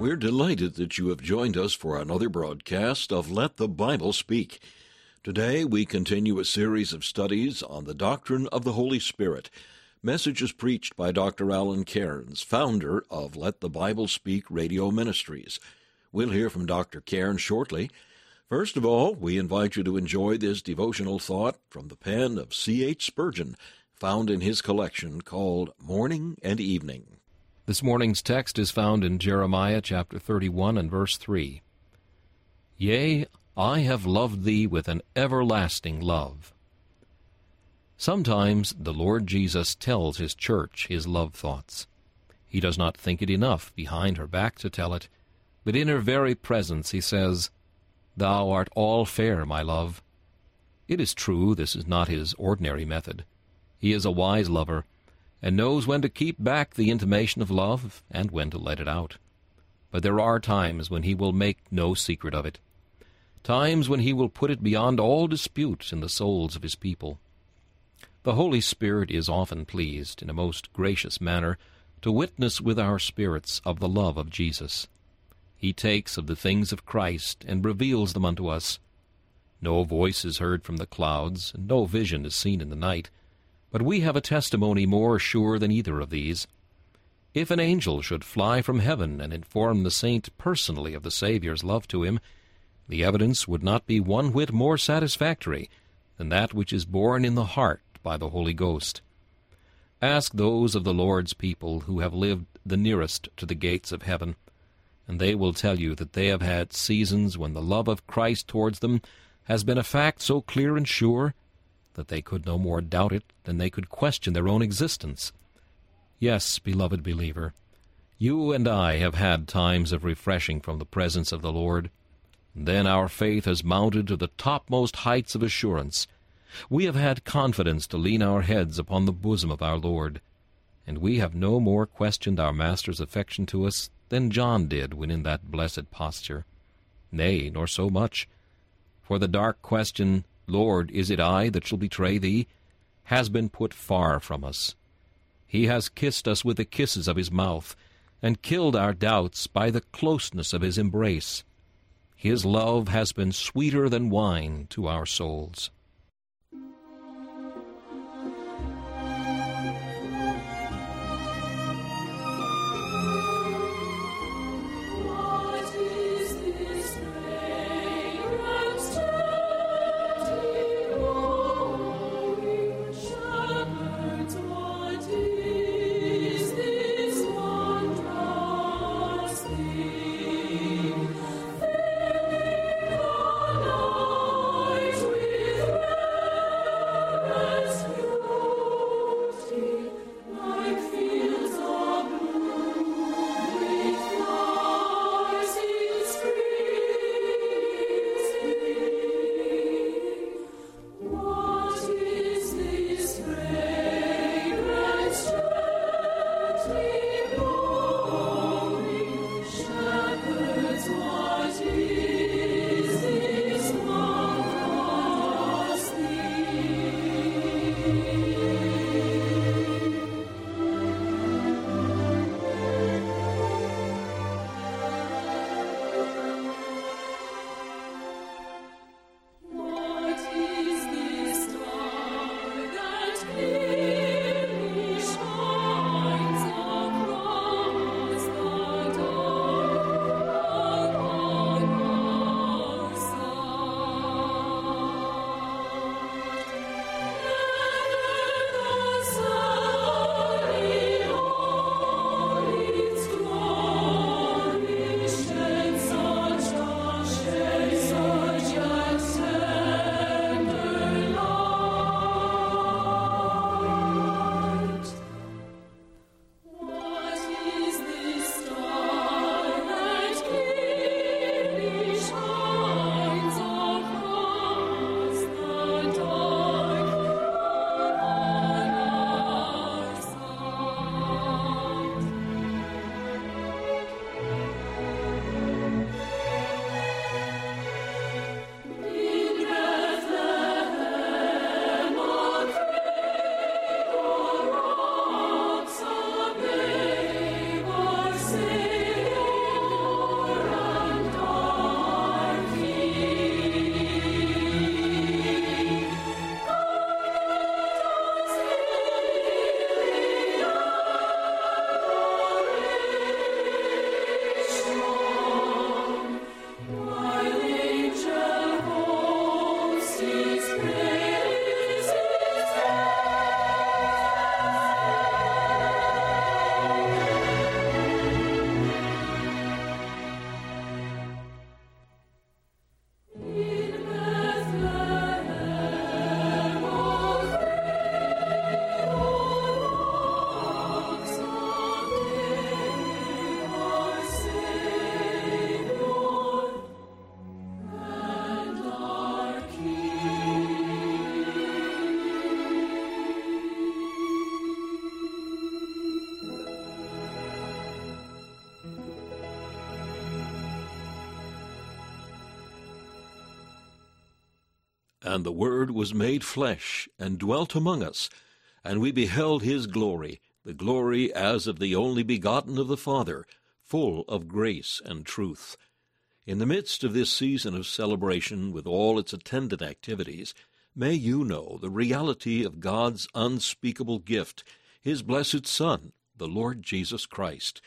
We're delighted that you have joined us for another broadcast of Let the Bible Speak. Today we continue a series of studies on the doctrine of the Holy Spirit, messages preached by Dr. Alan Cairns, founder of Let the Bible Speak Radio Ministries. We'll hear from Dr. Cairns shortly. First of all, we invite you to enjoy this devotional thought from the pen of C.H. Spurgeon, found in his collection called Morning and Evening. This morning's text is found in Jeremiah chapter 31 and verse 3. Yea, I have loved thee with an everlasting love. Sometimes the Lord Jesus tells His church His love thoughts. He does not think it enough behind her back to tell it, but in her very presence He says, Thou art all fair, my love. It is true this is not His ordinary method. He is a wise lover, and knows when to keep back the intimation of love and when to let it out. But there are times when He will make no secret of it, times when He will put it beyond all dispute in the souls of His people. The Holy Spirit is often pleased, in a most gracious manner, to witness with our spirits of the love of Jesus. He takes of the things of Christ and reveals them unto us. No voice is heard from the clouds, and no vision is seen in the night, but we have a testimony more sure than either of these. If an angel should fly from heaven and inform the saint personally of the Saviour's love to him, the evidence would not be one whit more satisfactory than that which is borne in the heart by the Holy Ghost. Ask those of the Lord's people who have lived the nearest to the gates of heaven, and they will tell you that they have had seasons when the love of Christ towards them has been a fact so clear and sure that they could no more doubt it than they could question their own existence. Yes, beloved believer, you and I have had times of refreshing from the presence of the Lord. Then our faith has mounted to the topmost heights of assurance. We have had confidence to lean our heads upon the bosom of our Lord, and we have no more questioned our Master's affection to us than John did when in that blessed posture. Nay, nor so much, for the dark question, Lord, is it I that shall betray Thee, has been put far from us. He has kissed us with the kisses of His mouth, and killed our doubts by the closeness of His embrace. His love has been sweeter than wine to our souls. And the Word was made flesh, and dwelt among us, and we beheld his glory, the glory as of the only begotten of the Father, full of grace and truth. In the midst of this season of celebration, with all its attendant activities, may you know the reality of God's unspeakable gift, his blessed Son, the Lord Jesus Christ.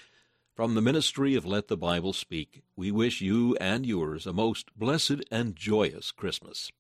From the ministry of Let the Bible Speak, we wish you and yours a most blessed and joyous Christmas.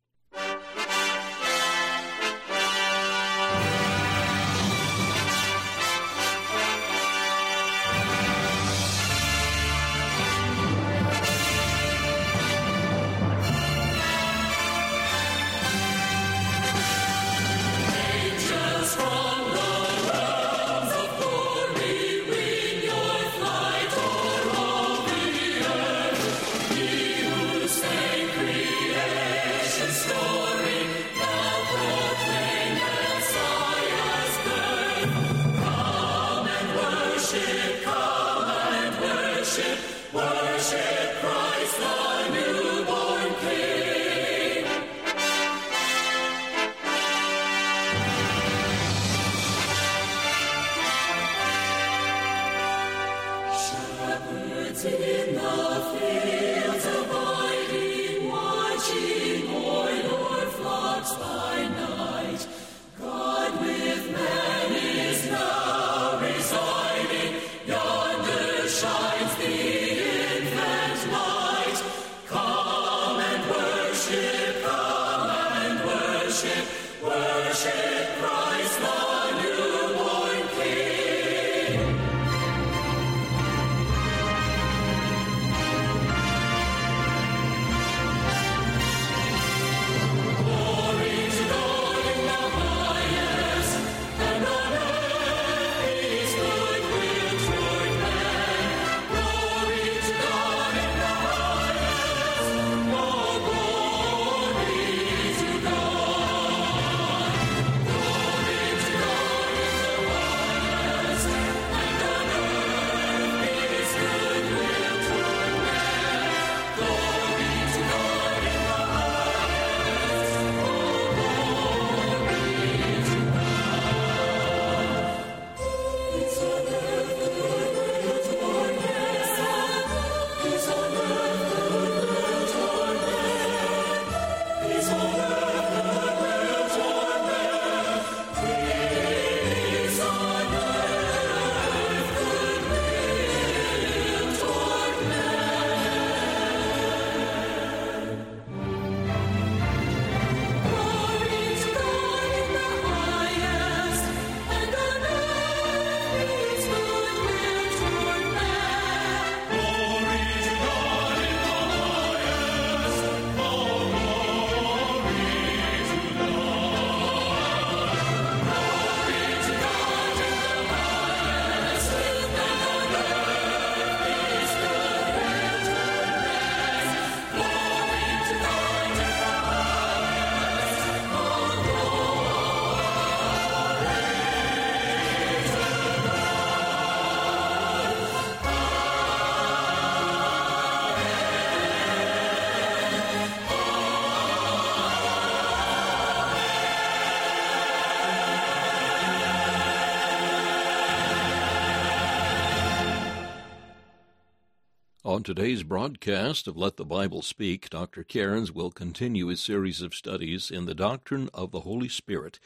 On today's broadcast of Let the Bible Speak, Dr. Cairns will continue his series of studies in the doctrine of the Holy Spirit.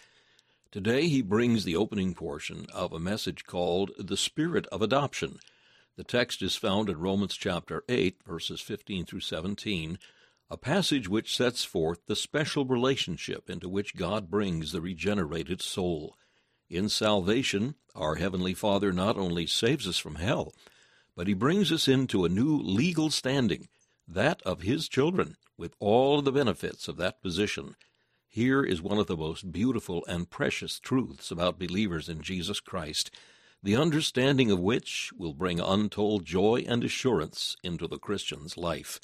Today he brings the opening portion of a message called The Spirit of Adoption. The text is found in Romans chapter 8, verses 15 through 17, a passage which sets forth the special relationship into which God brings the regenerated soul. In salvation, our Heavenly Father not only saves us from hell, but he brings us into a new legal standing, that of his children, with all the benefits of that position. Here is one of the most beautiful and precious truths about believers in Jesus Christ, the understanding of which will bring untold joy and assurance into the Christian's life.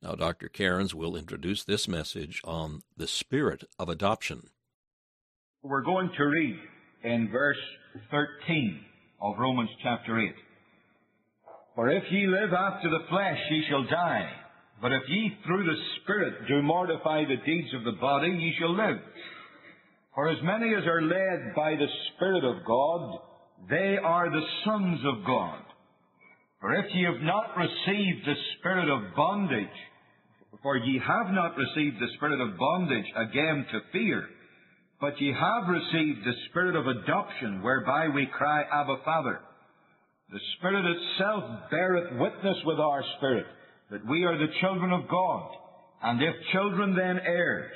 Now, Dr. Cairns will introduce this message on the Spirit of Adoption. We're going to read in verse 13 of Romans chapter 8. For if ye live after the flesh, ye shall die. But if ye through the Spirit do mortify the deeds of the body, ye shall live. For as many as are led by the Spirit of God, they are the sons of God. For if ye have not received the spirit of bondage, for ye have not received the spirit of bondage again to fear, but ye have received the spirit of adoption, whereby we cry, Abba, Father. The Spirit itself beareth witness with our spirit that we are the children of God, and if children, then heirs,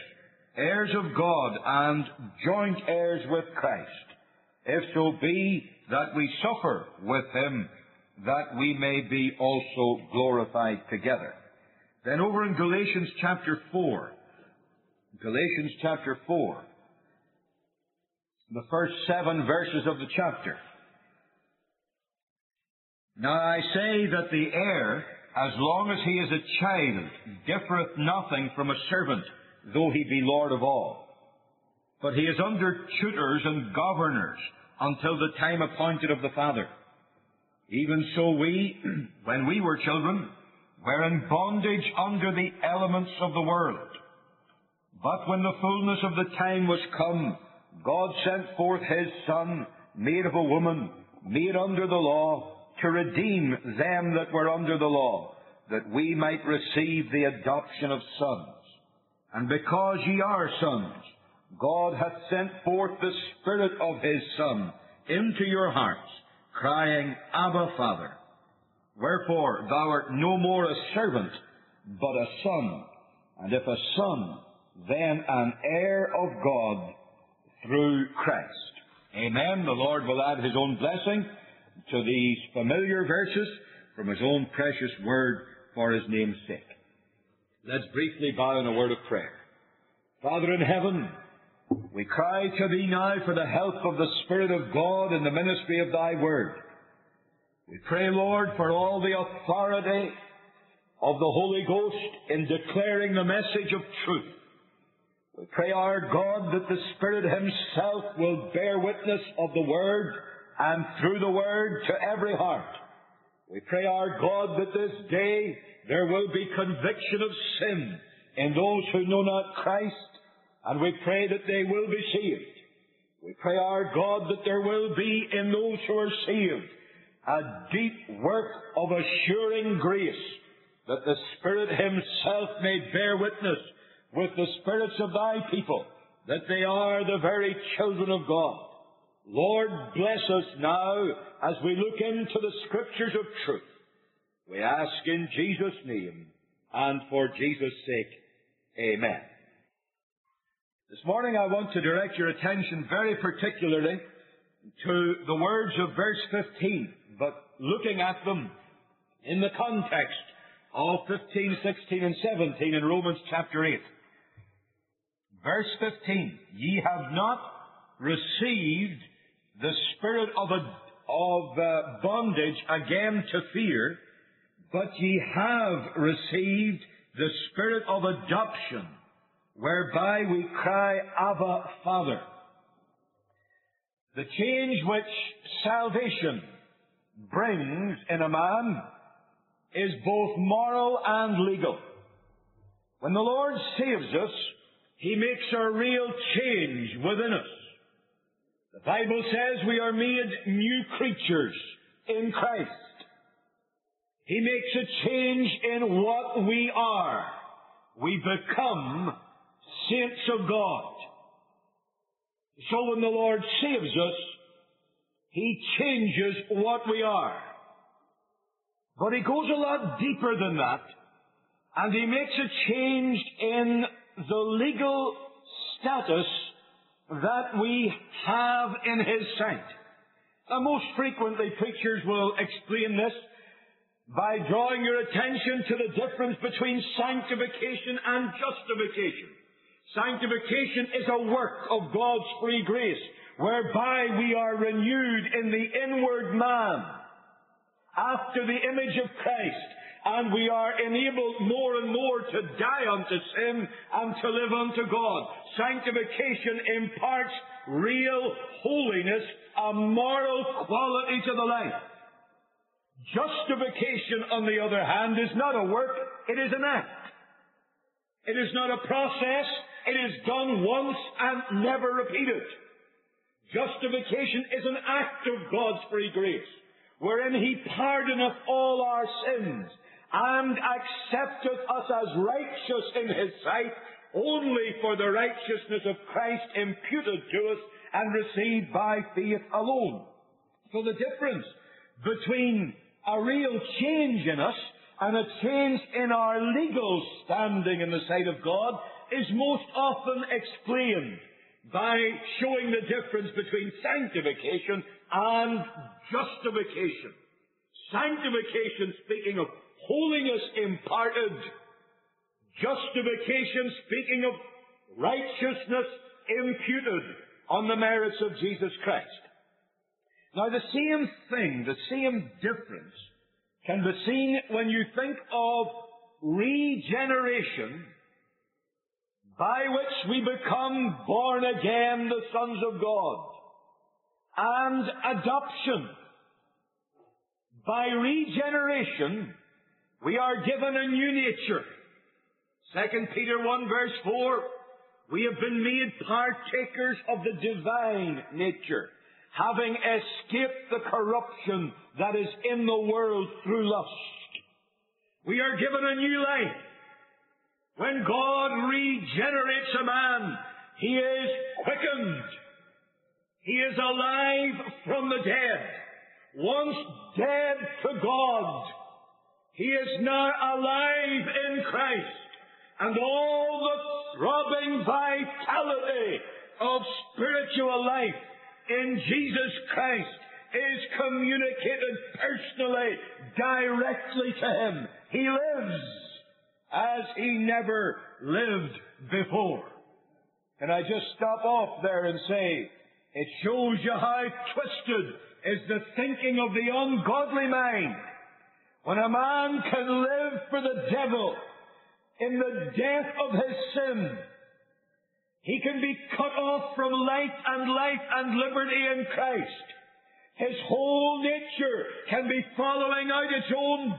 heirs of God, and joint heirs with Christ, if so be that we suffer with him, that we may be also glorified together. Then over in Galatians chapter 4, Galatians chapter 4, the first 7 verses of the chapter. Now I say that the heir, as long as he is a child, differeth nothing from a servant, though he be Lord of all. But he is under tutors and governors until the time appointed of the Father. Even so we, when we were children, were in bondage under the elements of the world. But when the fullness of the time was come, God sent forth his Son, made of a woman, made under the law, to redeem them that were under the law, that we might receive the adoption of sons. And because ye are sons, God hath sent forth the Spirit of his Son into your hearts, crying, Abba, Father. Wherefore thou art no more a servant, but a son, and if a son, then an heir of God through Christ. Amen. The Lord will add his own blessing to these familiar verses from his own precious word for his name's sake. Let's briefly bow in a word of prayer. Father in heaven, we cry to thee now for the help of the Spirit of God in the ministry of thy word. We pray, Lord, for all the authority of the Holy Ghost in declaring the message of truth. We pray, our God, that the Spirit himself will bear witness of the word and through the word to every heart. We pray, our God, that this day there will be conviction of sin in those who know not Christ, and we pray that they will be saved. We pray, our God, that there will be in those who are saved a deep work of assuring grace, that the Spirit himself may bear witness with the spirits of thy people, that they are the very children of God. Lord, bless us now as we look into the Scriptures of truth. We ask in Jesus' name and for Jesus' sake. Amen. This morning I want to direct your attention very particularly to the words of verse 15, but looking at them in the context of 15, 16, and 17 in Romans chapter 8. Verse 15, ye have not received the spirit of bondage again to fear, but ye have received the spirit of adoption, whereby we cry, Abba, Father. The change which salvation brings in a man is both moral and legal. When the Lord saves us, he makes a real change within us. The Bible says we are made new creatures in Christ. He makes a change in what we are. We become saints of God. So when the Lord saves us, he changes what we are. But he goes a lot deeper than that, and he makes a change in the legal status that we have in his sight. Now, most frequently preachers will explain this by drawing your attention to the difference between sanctification and justification. Sanctification is a work of God's free grace, whereby we are renewed in the inward man after the image of Christ, and we are enabled more and more to die unto sin and to live unto God. Sanctification imparts real holiness, a moral quality to the life. Justification, on the other hand, is not a work, It is an act. It is not a process. It is done once and never repeated. Justification is an act of God's free grace, wherein He pardoneth all our sins and accepteth us as righteous in His sight only for the righteousness of Christ imputed to us and received by faith alone. So the difference between a real change in us and a change in our legal standing in the sight of God is most often explained by showing the difference between sanctification and justification. Sanctification speaking of holiness imparted. Justification speaking of righteousness imputed on the merits of Jesus Christ. Now the same thing, the same difference can be seen when you think of regeneration, by which we become born again the sons of God, and adoption. By regeneration, we are given a new nature. 2 Peter 1:4, we have been made partakers of the divine nature, having escaped the corruption that is in the world through lust. We are given a new life. When God regenerates a man, he is quickened. He is alive from the dead. Once dead to God, he is now alive in Christ. And all the throbbing vitality of spiritual life in Jesus Christ is communicated personally, directly to him. He lives as he never lived before. Can I just stop off there and say, it shows you how twisted is the thinking of the ungodly mind. When a man can live for the devil in the death of his sin, he can be cut off from life and liberty in Christ. His whole nature can be following out its own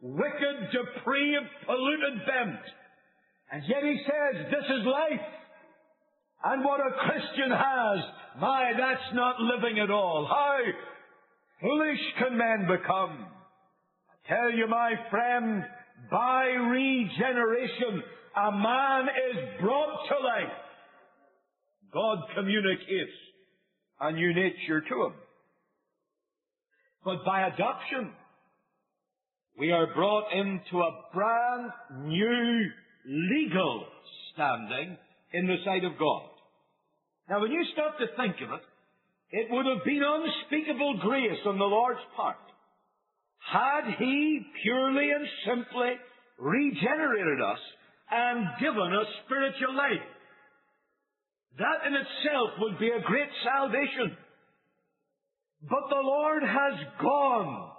wicked, depraved, polluted bent. And yet he says, this is life. And what a Christian has, my, that's not living at all. How foolish can men become? I tell you, my friend, by regeneration, a man is brought to life. God communicates a new nature to him. But by adoption, we are brought into a brand new legal standing in the sight of God. Now, when you start to think of it, it would have been unspeakable grace on the Lord's part had He purely and simply regenerated us and given us spiritual life. That in itself would be a great salvation. But the Lord has gone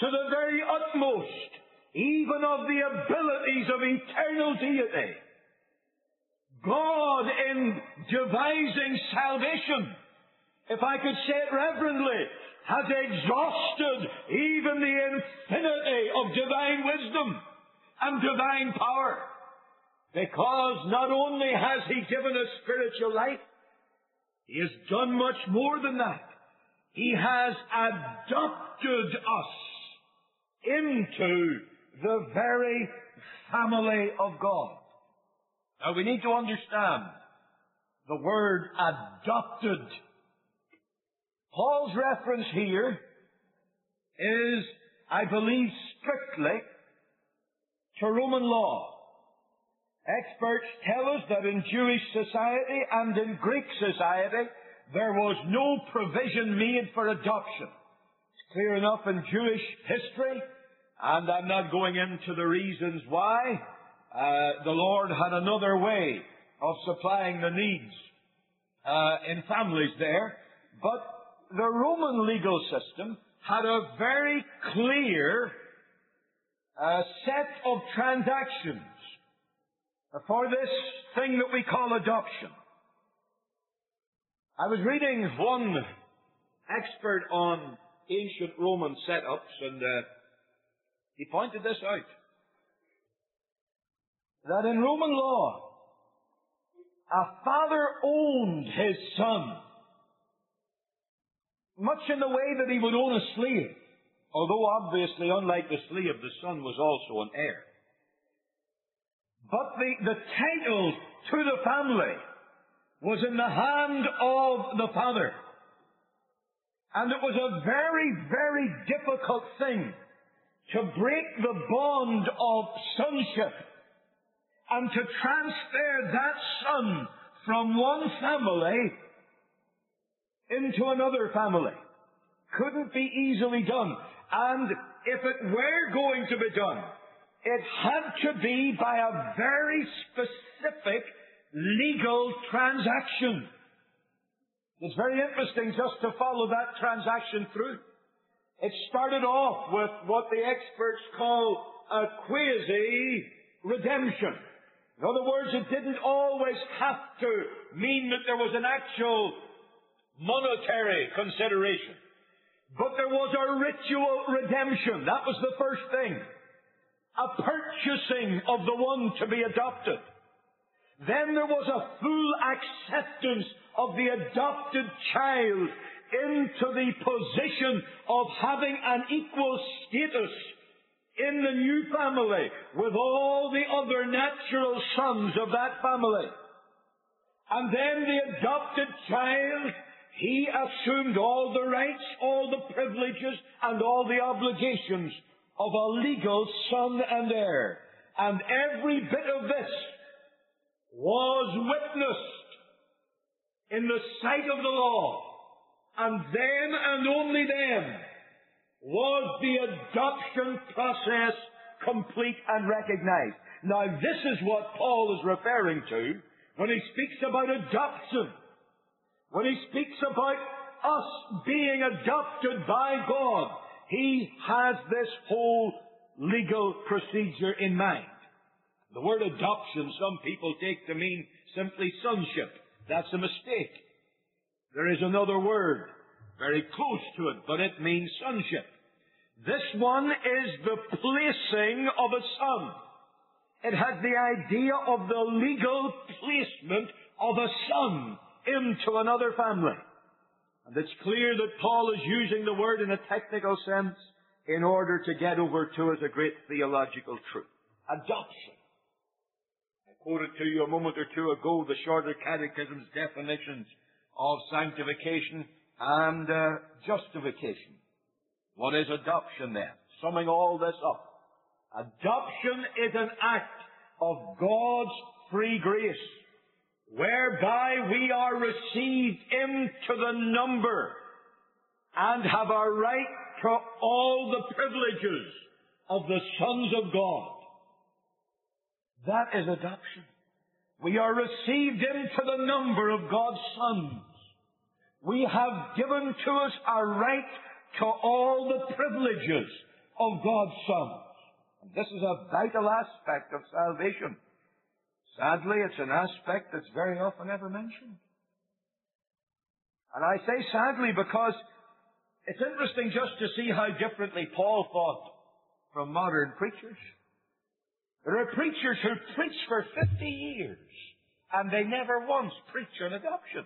to the very utmost, even of the abilities of eternal deity. God, in devising salvation, if I could say it reverently, has exhausted even the infinity of divine wisdom and divine power. Because not only has He given us spiritual life, He has done much more than that. He has adopted us into the very family of God. Now we need to understand the word adopted. Paul's reference here is, I believe, strictly to Roman law. Experts tell us that in Jewish society and in Greek society, there was no provision made for adoption. It's clear enough in Jewish history, and I'm not going into the reasons why. The Lord had another way of supplying the needs in families there. But the Roman legal system had a very clear set of transactions for this thing that we call adoption. I was reading one expert on ancient Roman setups, and he pointed this out. that in Roman law, a father owned his son, much in the way that he would own a slave, although obviously, unlike the slave, the son was also an heir. But the title to the family was in the hand of the father. And it was a very, very difficult thing to break the bond of sonship and to transfer that son from one family into another family. Couldn't be easily done. And if it were going to be done, it had to be by a very specific legal transaction. It's very interesting just to follow that transaction through. It started off with what the experts call a quasi-redemption. In other words, it didn't always have to mean that there was an actual monetary consideration. But there was a ritual redemption. That was the first thing. A purchasing of the one to be adopted. Then there was a full acceptance of the adopted child into the position of having an equal status in the new family with all the other natural sons of that family. And then the adopted child, he assumed all the rights, all the privileges, and all the obligations of a legal son and heir. And every bit of this was witnessed in the sight of the law. And then, and only then, was the adoption process complete and recognized. Now, this is what Paul is referring to when he speaks about adoption. When he speaks about us being adopted by God, he has this whole legal procedure in mind. The word adoption, some people take to mean simply sonship. That's a mistake. There is another word very close to it, but it means sonship. This one is the placing of a son. It has the idea of the legal placement of a son into another family. And it's clear that Paul is using the word in a technical sense in order to get over to us a great theological truth. Adoption. Quoted to you a moment or two ago the Shorter Catechism's definitions of sanctification and justification. What is adoption then? Summing all this up. Adoption is an act of God's free grace, whereby we are received into the number and have a right to all the privileges of the sons of God. That is adoption. We are received into the number of God's sons. We have given to us a right to all the privileges of God's sons. And this is a vital aspect of salvation. Sadly, it's an aspect that's very often never mentioned. And I say sadly because it's interesting just to see how differently Paul thought from modern preachers. There are preachers who preach for 50 years and they never once preach on adoption.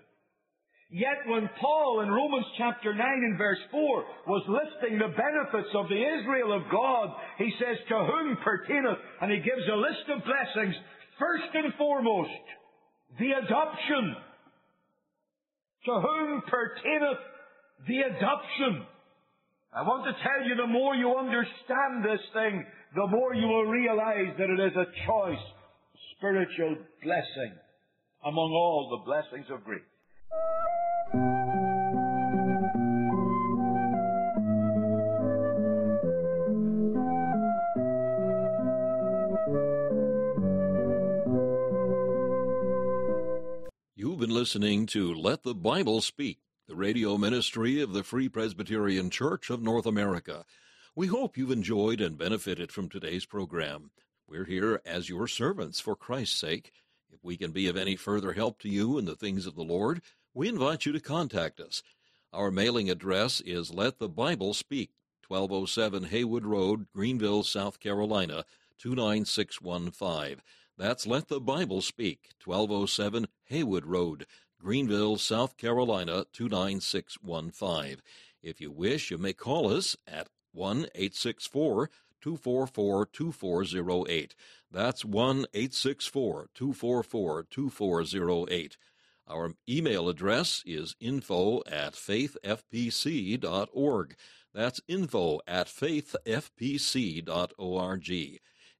Yet when Paul in Romans chapter 9 and verse 4 was listing the benefits of the Israel of God, he says, to whom pertaineth, and he gives a list of blessings, first and foremost, the adoption. To whom pertaineth the adoption. I want to tell you, the more you understand this thing, the more you will realize that it is a choice, spiritual blessing among all the blessings of grace. You've been listening to Let the Bible Speak, the radio ministry of the Free Presbyterian Church of North America. We hope you've enjoyed and benefited from today's program. We're here as your servants for Christ's sake. If we can be of any further help to you in the things of the Lord, we invite you to contact us. Our mailing address is Let the Bible Speak, 1207 Haywood Road, Greenville, South Carolina, 29615. That's Let the Bible Speak, 1207 Haywood Road, Greenville, South Carolina, 29615. If you wish, you may call us at 1-864-244-2408. That's 1-864-244-2408. Our email address is info@faithfpc.org. That's info@faithfpc.org.